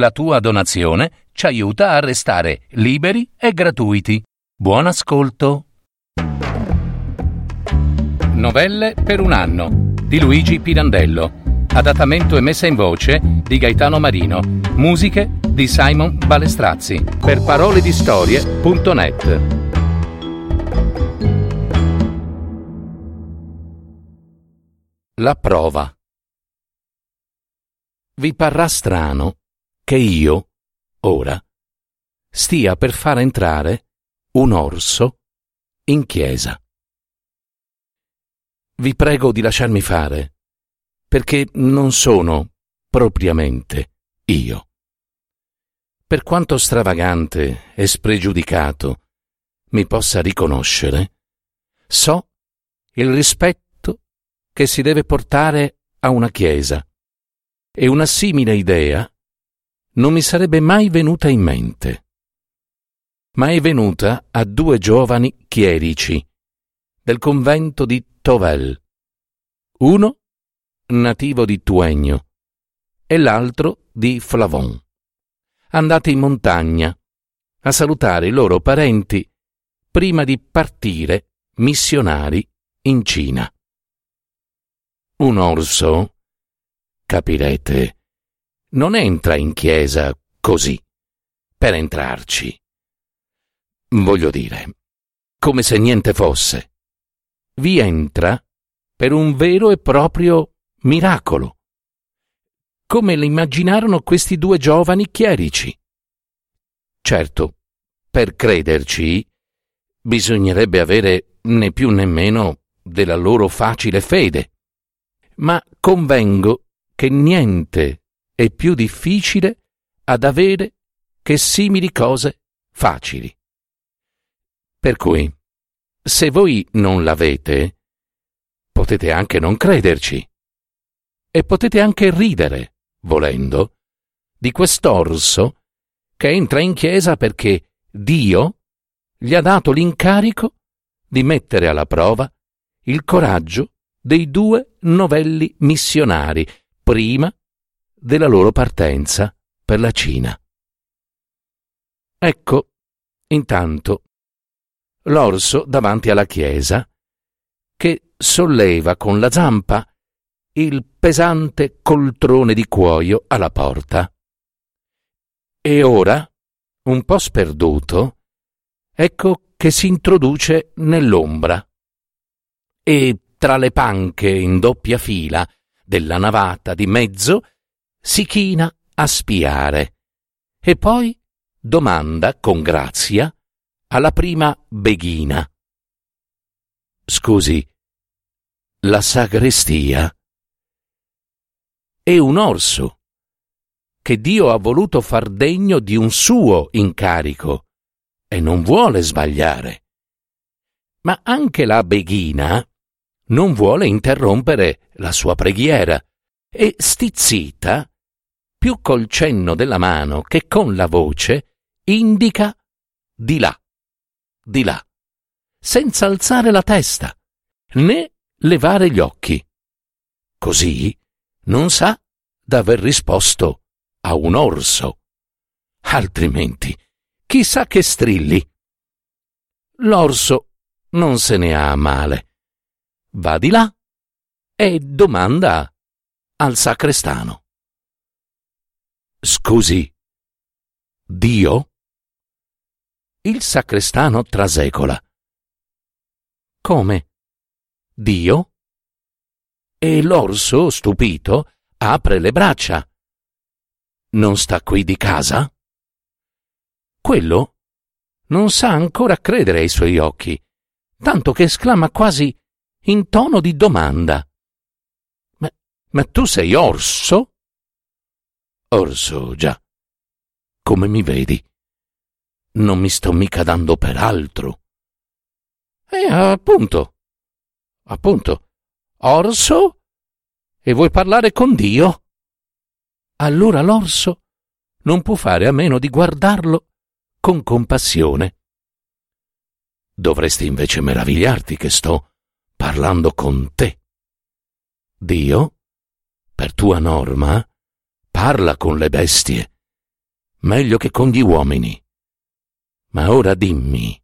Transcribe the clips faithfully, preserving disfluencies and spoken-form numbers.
la tua donazione ci aiuta a restare liberi e gratuiti. Buon ascolto. Novelle per un anno di Luigi Pirandello. Adattamento e messa in voce di Gaetano Marino. Musiche di Simon Balestrazzi. Per paroledistorie punto net. La prova. Vi parrà strano che io, ora, stia per far entrare un orso in chiesa. Vi prego di lasciarmi fare, perché non sono propriamente io. Per quanto stravagante e spregiudicato mi possa riconoscere, so il rispetto che si deve portare a una chiesa, e una simile idea non mi sarebbe mai venuta in mente, ma è venuta a due giovani chierici del convento di Tovel, uno nativo di Tuegno e l'altro di Flavon, andati in montagna a salutare i loro parenti prima di partire missionari in Cina. Un orso, capirete, non entra in chiesa così, per entrarci. Voglio dire, come se niente fosse. Vi entra per un vero e proprio miracolo. Come l'immaginarono questi due giovani chierici? Certo, per crederci, bisognerebbe avere né più né meno della loro facile fede. Ma convengo che niente è più difficile ad avere che simili cose facili. Per cui, se voi non l'avete, potete anche non crederci e potete anche ridere, volendo, di quest'orso che entra in chiesa perché Dio gli ha dato l'incarico di mettere alla prova il coraggio dei due novelli missionari prima della loro partenza per la Cina. Ecco, intanto, l'orso davanti alla chiesa che solleva con la zampa il pesante coltrone di cuoio alla porta. E ora, un po' sperduto, ecco che si introduce nell'ombra e tra le panche in doppia fila della navata di mezzo si china a spiare e poi domanda con grazia alla prima beghina: scusi, la sagrestia? È un orso che Dio ha voluto far degno di un suo incarico e non vuole sbagliare. Ma anche la beghina non vuole interrompere la sua preghiera e, stizzita, più col cenno della mano che con la voce, indica di là, di là, senza alzare la testa né levare gli occhi. Così non sa d'aver risposto a un orso. Altrimenti, chissà che strilli. L'orso non se ne ha male. Va di là e domanda al sacrestano: scusi, Dio? Il sacrestano trasecola: come? Dio? E l'orso, stupito, apre le braccia. Non sta qui di casa? Quello non sa ancora credere ai suoi occhi, tanto che esclama quasi in tono di domanda: ma, ma tu sei orso? Orso, già. Come mi vedi? Non mi sto mica dando per altro. Eh, appunto. Appunto. Orso? E vuoi parlare con Dio? Allora l'orso non può fare a meno di guardarlo con compassione. Dovresti invece meravigliarti che sto parlando con te. Dio, per tua norma, parla con le bestie meglio che con gli uomini. Ma ora dimmi,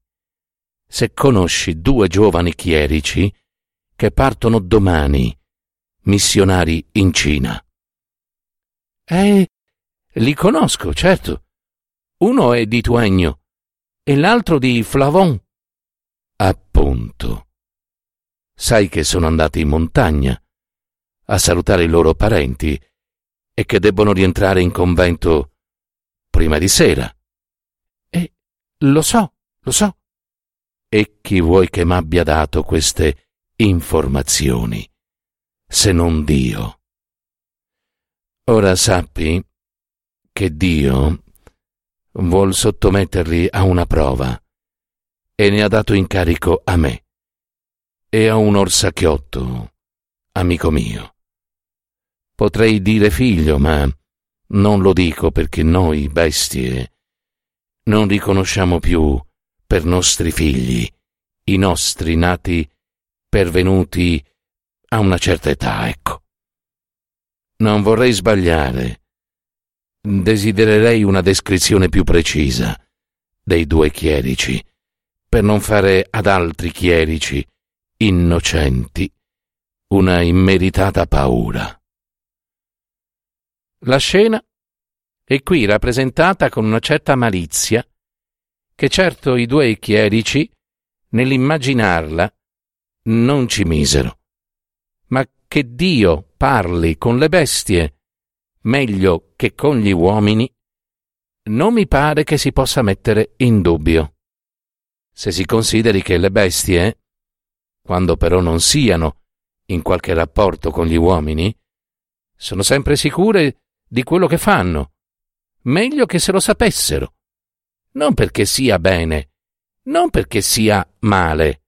se conosci due giovani chierici che partono domani, missionari in Cina. Eh, li conosco, certo. Uno è di Tuegno e l'altro di Flavon. Appunto. Sai che sono andati in montagna a salutare i loro parenti e che debbono rientrare in convento prima di sera. E lo so, lo so. E chi vuoi che m'abbia dato queste informazioni, se non Dio? Ora sappi che Dio vuol sottometterli a una prova e ne ha dato incarico a me e a un orsacchiotto, amico mio. Potrei dire figlio, ma non lo dico perché noi, bestie, non riconosciamo più per nostri figli i nostri nati pervenuti a una certa età, ecco. Non vorrei sbagliare. Desidererei una descrizione più precisa dei due chierici, per non fare ad altri chierici innocenti una immeritata paura. La scena è qui rappresentata con una certa malizia che certo i due chierici, nell'immaginarla, non ci misero, ma che Dio parli con le bestie meglio che con gli uomini non mi pare che si possa mettere in dubbio, se si consideri che le bestie, quando però non siano in qualche rapporto con gli uomini, sono sempre sicure di quello che fanno, meglio che se lo sapessero, non perché sia bene, non perché sia male,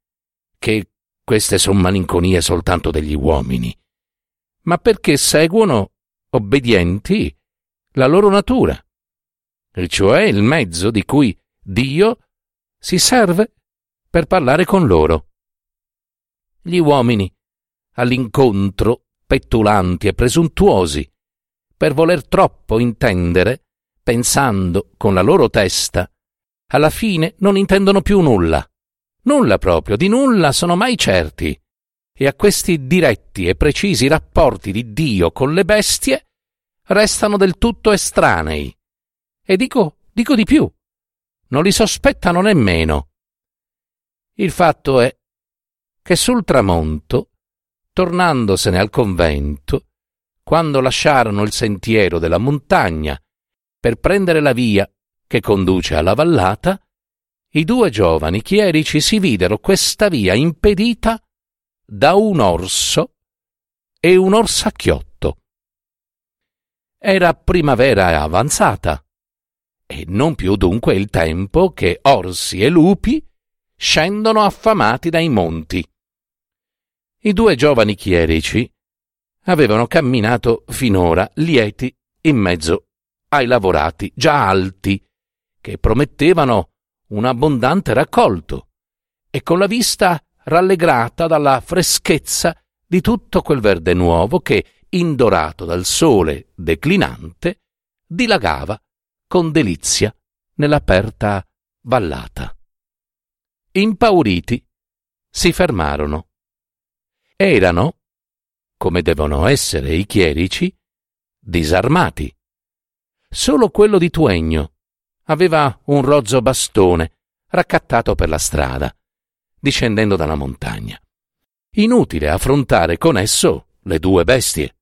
che queste sono malinconie soltanto degli uomini, ma perché seguono obbedienti la loro natura, e cioè il mezzo di cui Dio si serve per parlare con loro. Gli uomini, all'incontro, pettulanti e presuntuosi, per voler troppo intendere, pensando con la loro testa, alla fine non intendono più nulla, nulla proprio, di nulla sono mai certi, e a questi diretti e precisi rapporti di Dio con le bestie restano del tutto estranei. E dico, dico di più, non li sospettano nemmeno. Il fatto è che sul tramonto, tornandosene al convento, quando lasciarono il sentiero della montagna per prendere la via che conduce alla vallata, i due giovani chierici si videro questa via impedita da un orso e un orsacchiotto. Era primavera avanzata, e non più dunque il tempo che orsi e lupi scendono affamati dai monti. I due giovani chierici avevano camminato finora lieti in mezzo ai lavorati già alti, che promettevano un abbondante raccolto, e con la vista rallegrata dalla freschezza di tutto quel verde nuovo che, indorato dal sole declinante, dilagava con delizia nell'aperta vallata. Impauriti, si fermarono. Erano, come devono essere i chierici, disarmati. Solo quello di Tuegno aveva un rozzo bastone raccattato per la strada, discendendo dalla montagna. Inutile affrontare con esso le due bestie.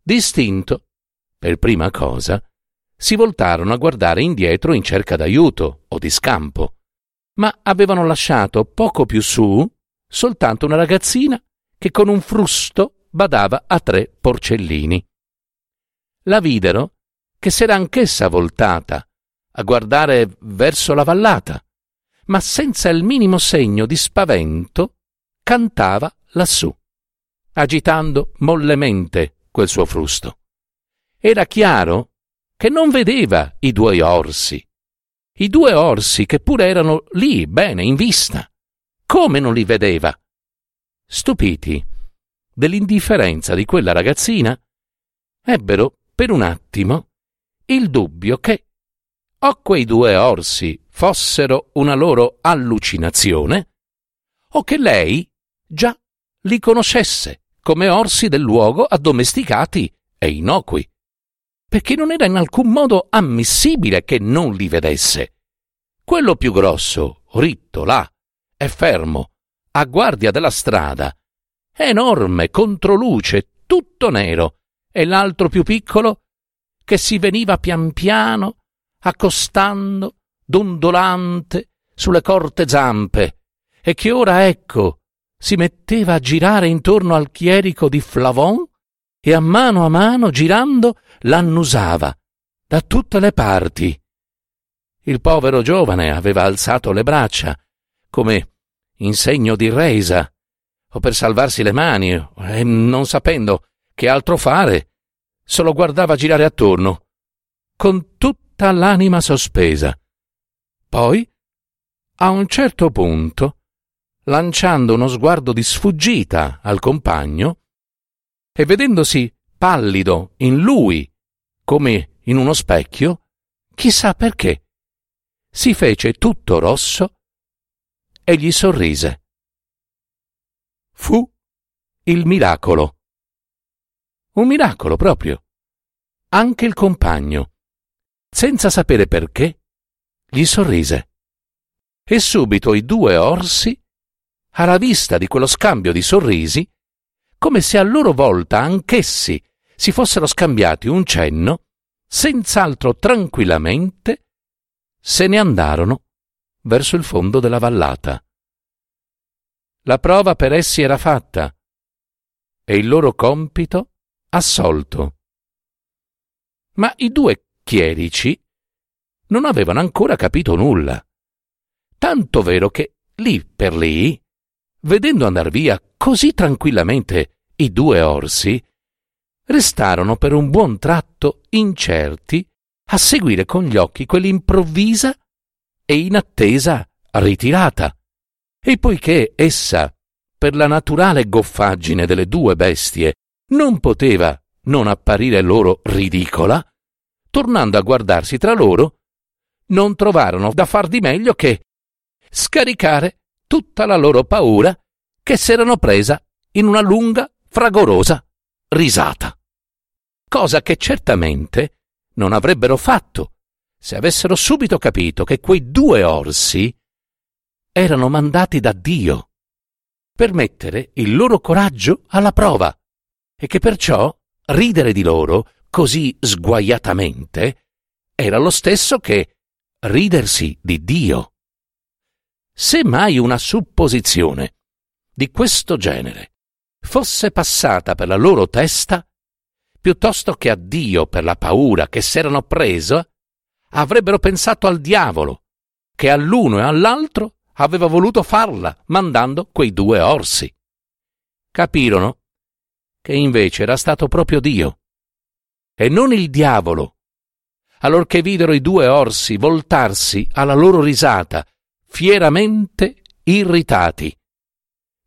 Distinto, per prima cosa, si voltarono a guardare indietro in cerca d'aiuto o di scampo, ma avevano lasciato poco più su soltanto una ragazzina che con un frusto badava a tre porcellini. La videro che s'era anch'essa voltata a guardare verso la vallata, ma senza il minimo segno di spavento cantava lassù, agitando mollemente quel suo frusto. Era chiaro che non vedeva i due orsi, i due orsi che pure erano lì bene in vista. Come non li vedeva? Stupiti dell'indifferenza di quella ragazzina, ebbero per un attimo il dubbio che o quei due orsi fossero una loro allucinazione, o che lei già li conoscesse come orsi del luogo addomesticati e innocui, perché non era in alcun modo ammissibile che non li vedesse. Quello più grosso, ritto là, è fermo, a guardia della strada, enorme, controluce, tutto nero, e l'altro più piccolo, che si veniva pian piano accostando, dondolante, sulle corte zampe, e che ora, ecco, si metteva a girare intorno al chierico di Flavon e a mano a mano, girando, l'annusava da tutte le parti. Il povero giovane aveva alzato le braccia, come in segno di resa, o per salvarsi le mani, e non sapendo che altro fare, se lo guardava girare attorno, con tutta l'anima sospesa. Poi, a un certo punto, lanciando uno sguardo di sfuggita al compagno e vedendosi pallido in lui come in uno specchio, chissà perché, si fece tutto rosso e gli sorrise. Fu il miracolo. Un miracolo proprio. Anche il compagno, senza sapere perché, gli sorrise. E subito i due orsi, alla vista di quello scambio di sorrisi, come se a loro volta anch'essi si fossero scambiati un cenno, senz'altro tranquillamente se ne andarono verso il fondo della vallata. La prova per essi era fatta e il loro compito assolto. Ma i due chierici non avevano ancora capito nulla, tanto vero che lì per lì, vedendo andar via così tranquillamente i due orsi, restarono per un buon tratto incerti a seguire con gli occhi quell'improvvisa e inattesa ritirata. E poiché essa, per la naturale goffaggine delle due bestie, non poteva non apparire loro ridicola, tornando a guardarsi tra loro, non trovarono da far di meglio che scaricare tutta la loro paura, che s'erano presa in una lunga, fragorosa risata. Cosa che certamente non avrebbero fatto se avessero subito capito che quei due orsi erano mandati da Dio per mettere il loro coraggio alla prova e che perciò ridere di loro così sguaiatamente era lo stesso che ridersi di Dio. Se mai una supposizione di questo genere fosse passata per la loro testa, piuttosto che a Dio per la paura che s'erano presa, avrebbero pensato al diavolo, che all'uno e all'altro aveva voluto farla, mandando quei due orsi. Capirono che invece era stato proprio Dio, e non il diavolo, allorché videro i due orsi voltarsi alla loro risata, fieramente irritati.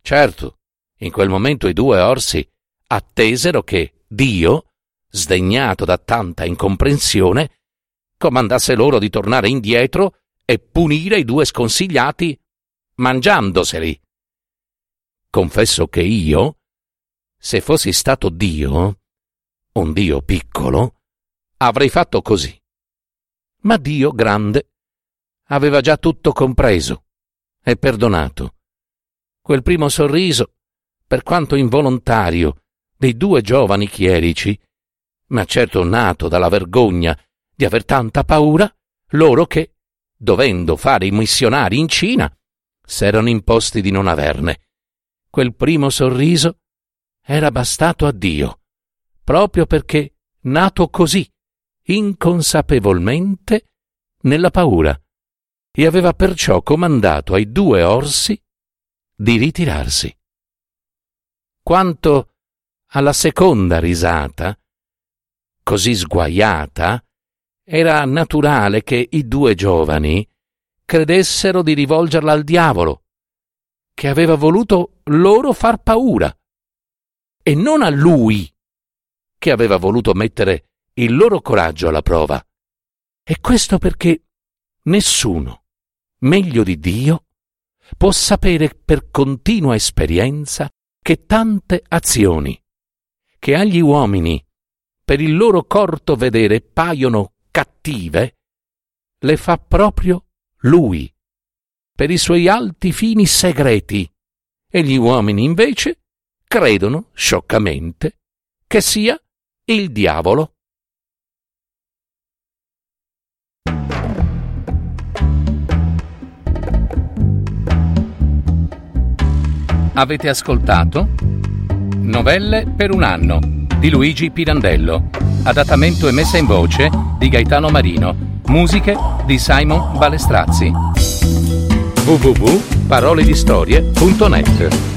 Certo, in quel momento i due orsi attesero che Dio, sdegnato da tanta incomprensione, comandasse loro di tornare indietro e punire i due sconsigliati mangiandoseli. Confesso che io, se fossi stato Dio, un Dio piccolo, avrei fatto così. Ma Dio grande aveva già tutto compreso e perdonato. Quel primo sorriso, per quanto involontario, dei due giovani chierici, ma certo nato dalla vergogna di aver tanta paura, loro che, dovendo fare i missionari in Cina, s'erano imposti di non averne. Quel primo sorriso era bastato a Dio, proprio perché nato così, inconsapevolmente, nella paura, e aveva perciò comandato ai due orsi di ritirarsi. Quanto alla seconda risata, così sguaiata, era naturale che i due giovani credessero di rivolgerla al diavolo, che aveva voluto loro far paura, e non a lui, che aveva voluto mettere il loro coraggio alla prova. E questo perché nessuno, meglio di Dio, può sapere per continua esperienza che tante azioni che agli uomini, per il loro corto vedere, paiono cattive, le fa proprio lui, per i suoi alti fini segreti, e gli uomini invece credono scioccamente che sia il diavolo. Avete ascoltato Novelle per un anno di Luigi Pirandello, adattamento e messa in voce di Gaetano Marino, musiche di Simon Balestrazzi. w w w punto paroledistorie punto net